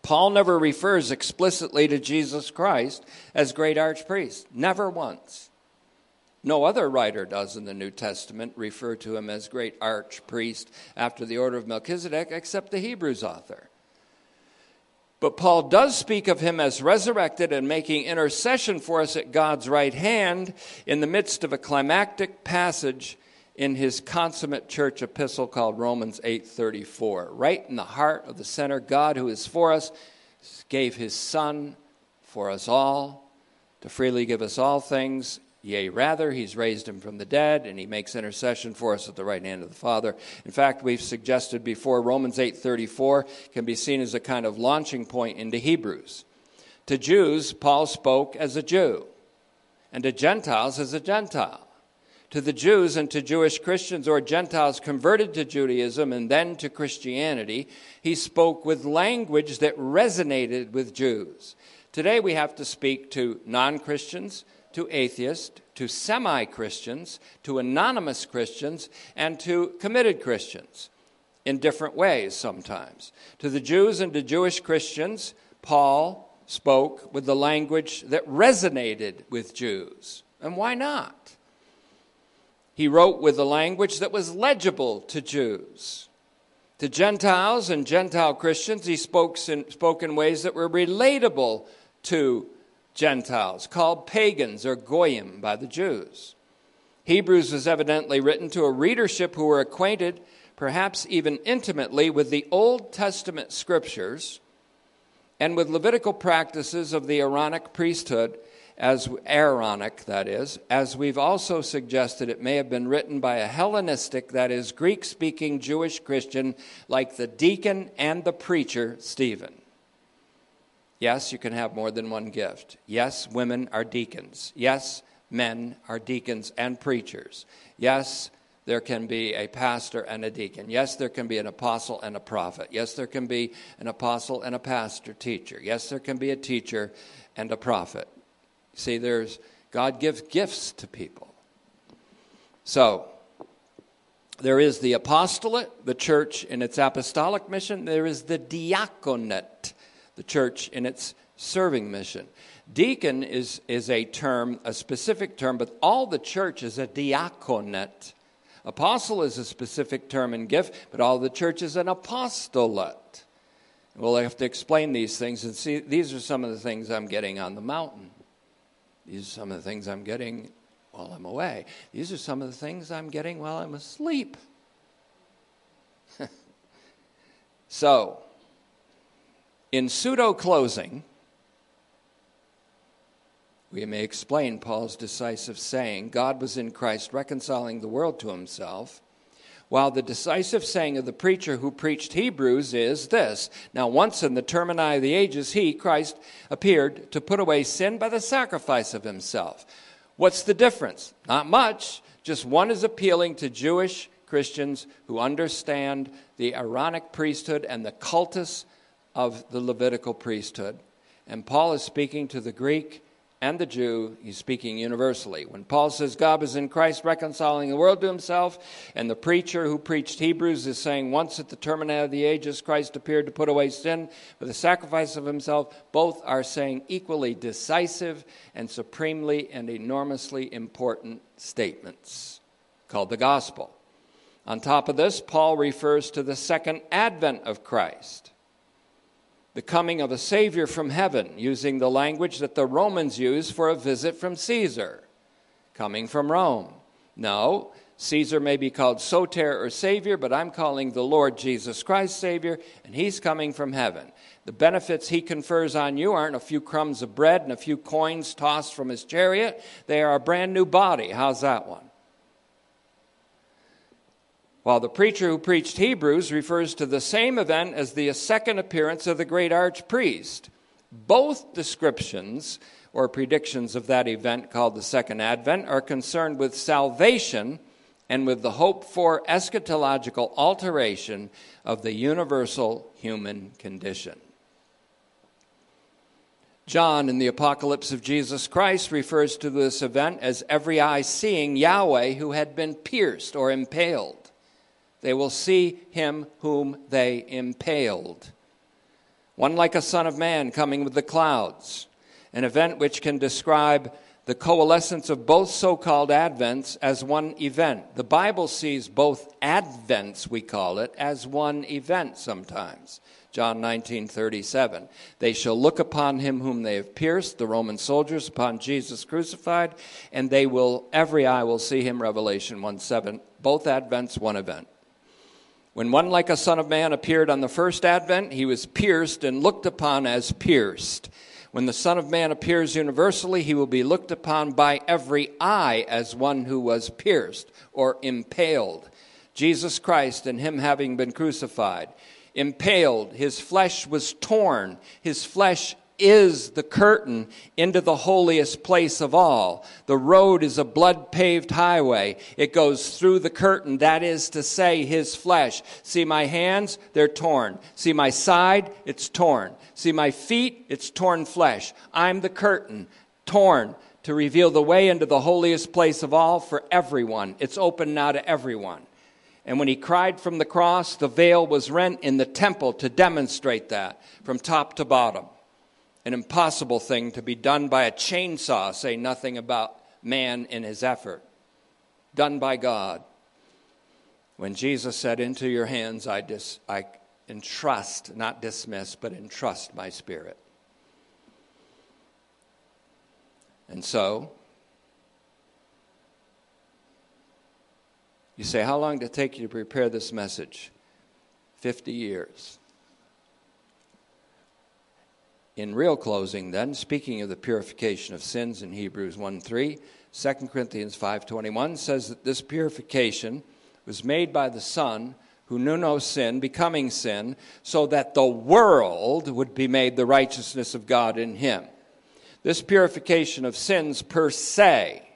Paul never refers explicitly to Jesus Christ as great archpriest, never once. No other writer does in the New Testament refer to him as great archpriest after the order of Melchizedek, except the Hebrews author. But Paul does speak of him as resurrected and making intercession for us at God's right hand in the midst of a climactic passage in his consummate church epistle called Romans 8:34. Right in the heart of the center, God who is for us gave his Son for us all to freely give us all things. Yea, rather, he's raised him from the dead, and he makes intercession for us at the right hand of the Father. In fact, we've suggested before, Romans 8:34 can be seen as a kind of launching point into Hebrews. To Jews, Paul spoke as a Jew, and to Gentiles as a Gentile. To the Jews and to Jewish Christians or Gentiles converted to Judaism and then to Christianity, he spoke with language that resonated with Jews. Today we have to speak to non-Christians, to atheists, to semi-Christians, to anonymous Christians, and to committed Christians in different ways sometimes. To the Jews and to Jewish Christians, Paul spoke with the language that resonated with Jews. And why not? He wrote with the language that was legible to Jews. To Gentiles and Gentile Christians, he spoke in ways that were relatable to Gentiles, called pagans or goyim by the Jews. Hebrews was evidently written to a readership who were acquainted, perhaps even intimately, with the Old Testament scriptures and with Levitical practices of the Aaronic priesthood, as we've also suggested it may have been written by a Hellenistic, that is, Greek-speaking Jewish Christian like the deacon and the preacher, Stephen. Yes, you can have more than one gift. Yes, women are deacons. Yes, men are deacons and preachers. Yes, there can be a pastor and a deacon. Yes, there can be an apostle and a prophet. Yes, there can be an apostle and a pastor teacher. Yes, there can be a teacher and a prophet. See, God gives gifts to people. So, there is the apostolate, the church in its apostolic mission. There is the diaconate, the church in its serving mission. Deacon is a term, a specific term, but all the church is a diaconate. Apostle is a specific term and gift, but all the church is an apostolate. We'll have to explain these things, and see, these are some of the things I'm getting on the mountain. These are some of the things I'm getting while I'm away. These are some of the things I'm getting while I'm asleep. So, in pseudo-closing, we may explain Paul's decisive saying, God was in Christ reconciling the world to himself, while the decisive saying of the preacher who preached Hebrews is this: now once in the termini of the ages he, Christ, appeared to put away sin by the sacrifice of himself. What's the difference? Not much. Just one is appealing to Jewish Christians who understand the Aaronic priesthood and the cultus of the Levitical priesthood. And Paul is speaking to the Greek and the Jew. He's speaking universally. When Paul says God is in Christ reconciling the world to himself, and the preacher who preached Hebrews is saying once at the termini of the ages Christ appeared to put away sin with the sacrifice of himself, both are saying equally decisive and supremely and enormously important statements called the gospel. On top of this, Paul refers to the second advent of Christ, the coming of a Savior from heaven, using the language that the Romans use for a visit from Caesar, coming from Rome. No, Caesar may be called Soter or Savior, but I'm calling the Lord Jesus Christ Savior, and he's coming from heaven. The benefits he confers on you aren't a few crumbs of bread and a few coins tossed from his chariot. They are a brand new body. How's that one? While the preacher who preached Hebrews refers to the same event as the second appearance of the great archpriest. Both descriptions or predictions of that event called the Second Advent are concerned with salvation and with the hoped-for eschatological alteration of the universal human condition. John, in the Apocalypse of Jesus Christ, refers to this event as every eye seeing Yahweh who had been pierced or impaled. They will see him whom they impaled. One like a son of man coming with the clouds, an event which can describe the coalescence of both so-called advents as one event. The Bible sees both advents, we call it, as one event sometimes. John 19:37. They shall look upon him whom they have pierced, the Roman soldiers, upon Jesus crucified, and they will, every eye will see him, Revelation 1:7. Both advents, one event. When one like a son of man appeared on the first advent, he was pierced and looked upon as pierced. When the Son of Man appears universally, he will be looked upon by every eye as one who was pierced or impaled. Jesus Christ and him having been crucified, impaled, his flesh was torn, his flesh is the curtain into the holiest place of all. The road is a blood-paved highway. It goes through the curtain, that is to say, his flesh. See my hands? They're torn. See my side? It's torn. See my feet? It's torn flesh. I'm the curtain, torn to reveal the way into the holiest place of all for everyone. It's open now to everyone. And when he cried from the cross, the veil was rent in the temple to demonstrate that from top to bottom. An impossible thing to be done by a chainsaw, say nothing about man in his effort. Done by God. When Jesus said, into your hands I entrust, not dismiss, but entrust my spirit. And so, you say, how long did it take you to prepare this message? 50 years. In real closing then, speaking of the purification of sins in Hebrews 1:3, 2 Corinthians 5:21 says that this purification was made by the Son who knew no sin, becoming sin, so that the world would be made the righteousness of God in him. This purification of sins per se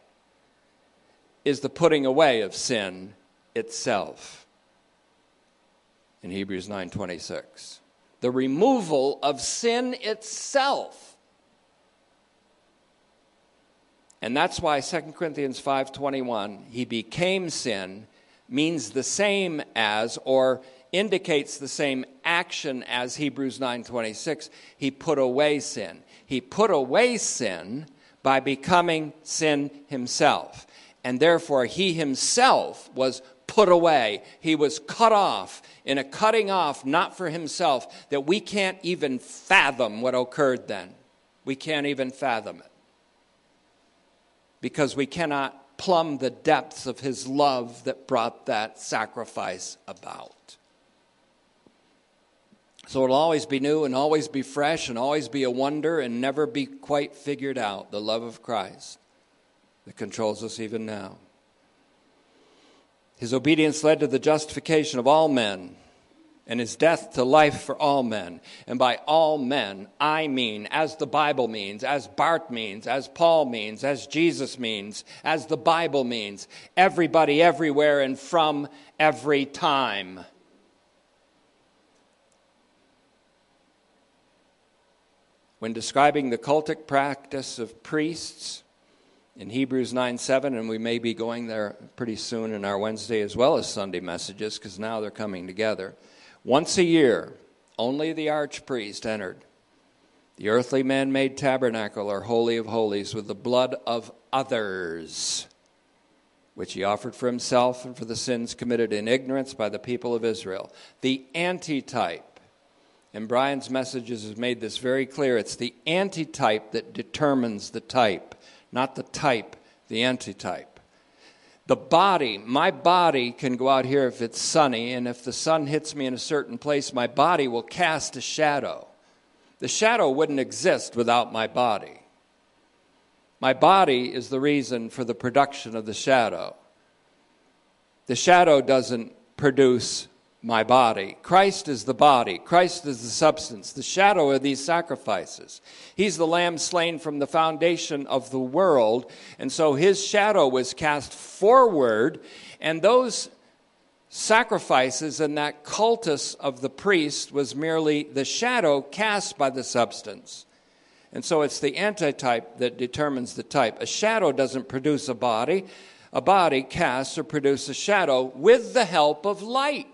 is the putting away of sin itself in Hebrews 9:26. The removal of sin itself. And that's why 2 Corinthians 5:21, he became sin, means the same as or indicates the same action as Hebrews 9:26. He put away sin. He put away sin by becoming sin himself. And therefore he himself was put away. He was cut off in a cutting off, not for himself, that we can't even fathom what occurred then. We can't even fathom it. Because we cannot plumb the depths of his love that brought that sacrifice about. So it'll always be new and always be fresh and always be a wonder and never be quite figured out, the love of Christ that controls us even now. His obedience led to the justification of all men, and his death to life for all men. And by all men, I mean, as the Bible means, as Barth means, as Paul means, as Jesus means, as the Bible means, everybody, everywhere, and from every time. When describing the cultic practice of priests in Hebrews 9:7, and we may be going there pretty soon in our Wednesday as well as Sunday messages, because now they're coming together. Once a year, only the archpriest entered the earthly man-made tabernacle or holy of holies with the blood of others, which he offered for himself and for the sins committed in ignorance by the people of Israel. The antitype. And Brian's messages has made this very clear. It's the antitype that determines the type, not the type, the antitype. The body, my body can go out here if it's sunny, and if the sun hits me in a certain place, my body will cast a shadow. The shadow wouldn't exist without my body. My body is the reason for the production of the shadow. The shadow doesn't produce my body. Christ is the body. Christ is the substance. The shadow of these sacrifices. He's the lamb slain from the foundation of the world. And so his shadow was cast forward. And those sacrifices and that cultus of the priest was merely the shadow cast by the substance. And so it's the antitype that determines the type. A shadow doesn't produce a body. A body casts or produces a shadow with the help of light.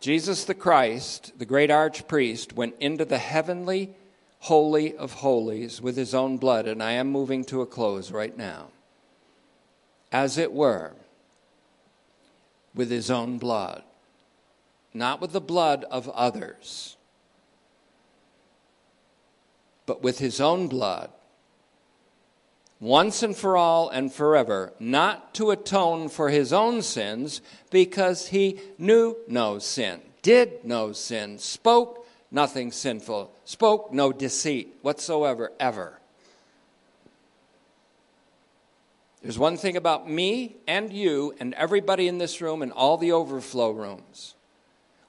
Jesus the Christ, the great archpriest, went into the heavenly holy of holies with his own blood, and I am moving to a close right now, as it were, with his own blood, not with the blood of others, but with his own blood, once and for all and forever, not to atone for his own sins, because he knew no sin, did no sin, spoke nothing sinful, spoke no deceit whatsoever, ever. There's one thing about me and you and everybody in this room and all the overflow rooms.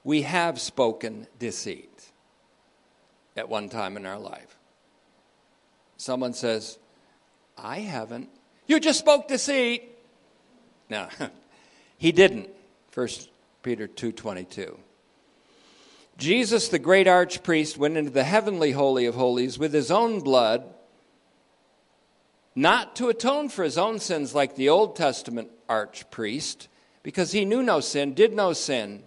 We have spoken deceit at one time in our life. Someone says, I haven't. You just spoke deceit. No, he didn't. 1 Peter 2:22. Jesus, the great archpriest, went into the heavenly holy of holies with his own blood, not to atone for his own sins like the Old Testament archpriest, because he knew no sin, did no sin.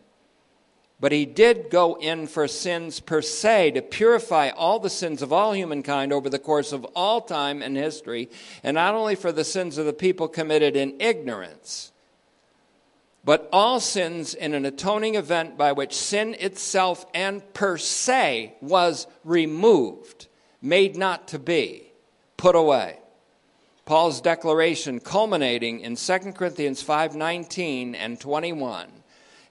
But he did go in for sins per se, to purify all the sins of all humankind over the course of all time and history, and not only for the sins of the people committed in ignorance, but all sins in an atoning event by which sin itself and per se was removed, made not to be, put away. Paul's declaration culminating in 2 Corinthians 5:19 and 21.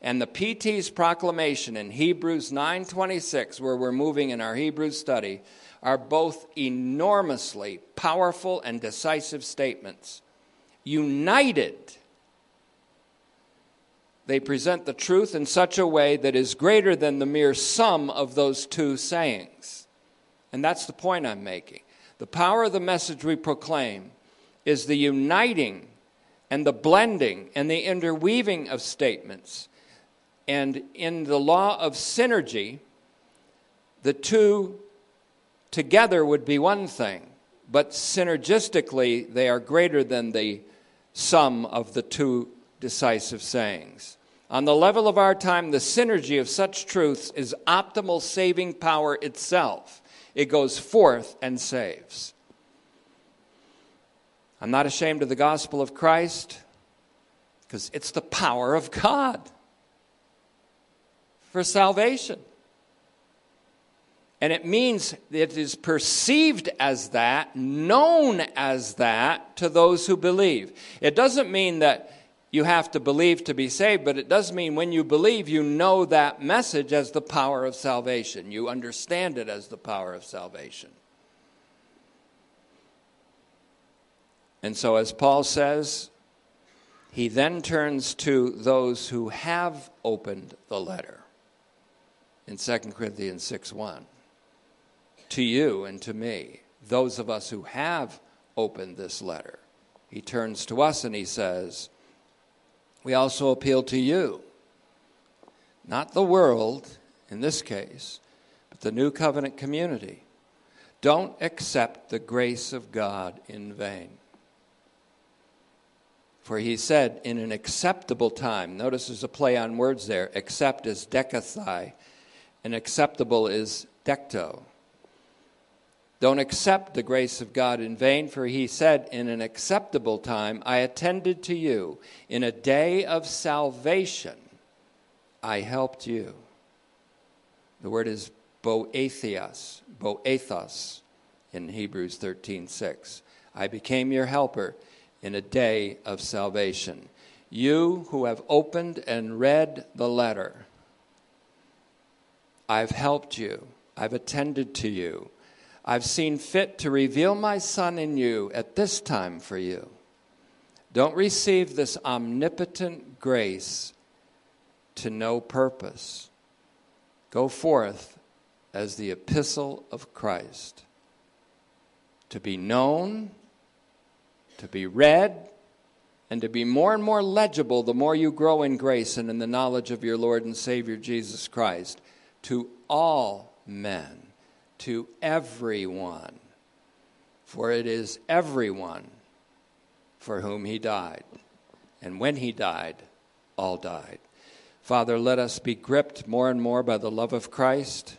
And the PT's proclamation in Hebrews 9:26, where we're moving in our Hebrew study, are both enormously powerful and decisive statements. United, they present the truth in such a way that is greater than the mere sum of those two sayings. And that's the point I'm making. The power of the message we proclaim is the uniting and the blending and the interweaving of statements. And in the law of synergy, the two together would be one thing, but synergistically, they are greater than the sum of the two decisive sayings. On the level of our time, the synergy of such truths is optimal saving power itself. It goes forth and saves. I'm not ashamed of the gospel of Christ because it's the power of God for salvation. And it means it is perceived as that, known as that to those who believe. It doesn't mean that you have to believe to be saved, but it does mean when you believe, you know that message as the power of salvation. You understand it as the power of salvation. And so as Paul says, he then turns to those who have opened the letter in 2 Corinthians 6:1. To you and to me, those of us who have opened this letter, he turns to us and he says, we also appeal to you, not the world in this case, but the new covenant community. Don't accept the grace of God in vain. For he said, in an acceptable time. Notice there's a play on words there. Accept is dekathai, and acceptable is dekto. Don't accept the grace of God in vain, for he said, in an acceptable time I attended to you. In a day of salvation I helped you. The word is boethos in Hebrews 13:6. I became your helper in a day of salvation. You who have opened and read the letter, I've helped you. I've attended to you. I've seen fit to reveal my Son in you at this time for you. Don't receive this omnipotent grace to no purpose. Go forth as the epistle of Christ, to be known, to be read, and to be more and more legible the more you grow in grace and in the knowledge of your Lord and Savior Jesus Christ, to all men. To everyone, for it is everyone for whom he died. And when he died, all died. Father, let us be gripped more and more by the love of Christ.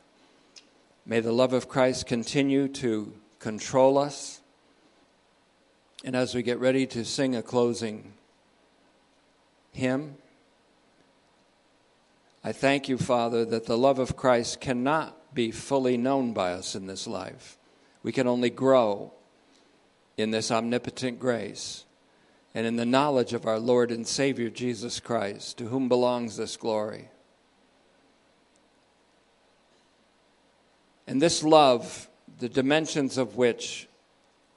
May the love of Christ continue to control us. And as we get ready to sing a closing hymn, I thank you, Father, that the love of Christ cannot be fully known by us in this life. We can only grow in this omnipotent grace and in the knowledge of our Lord and Savior Jesus Christ, to whom belongs this glory. And this love, the dimensions of which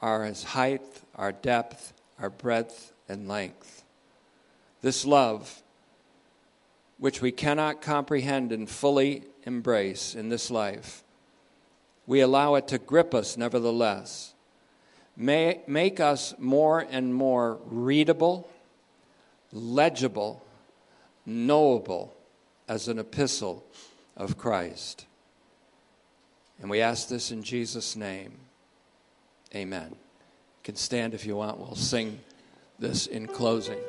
are his height, our depth, our breadth, and length. This love, which we cannot comprehend and fully embrace in this life, we allow it to grip us nevertheless. May make us more and more readable, legible, knowable as an epistle of Christ. And we ask this in Jesus' name. Amen. You can stand if you want. We'll sing this in closing.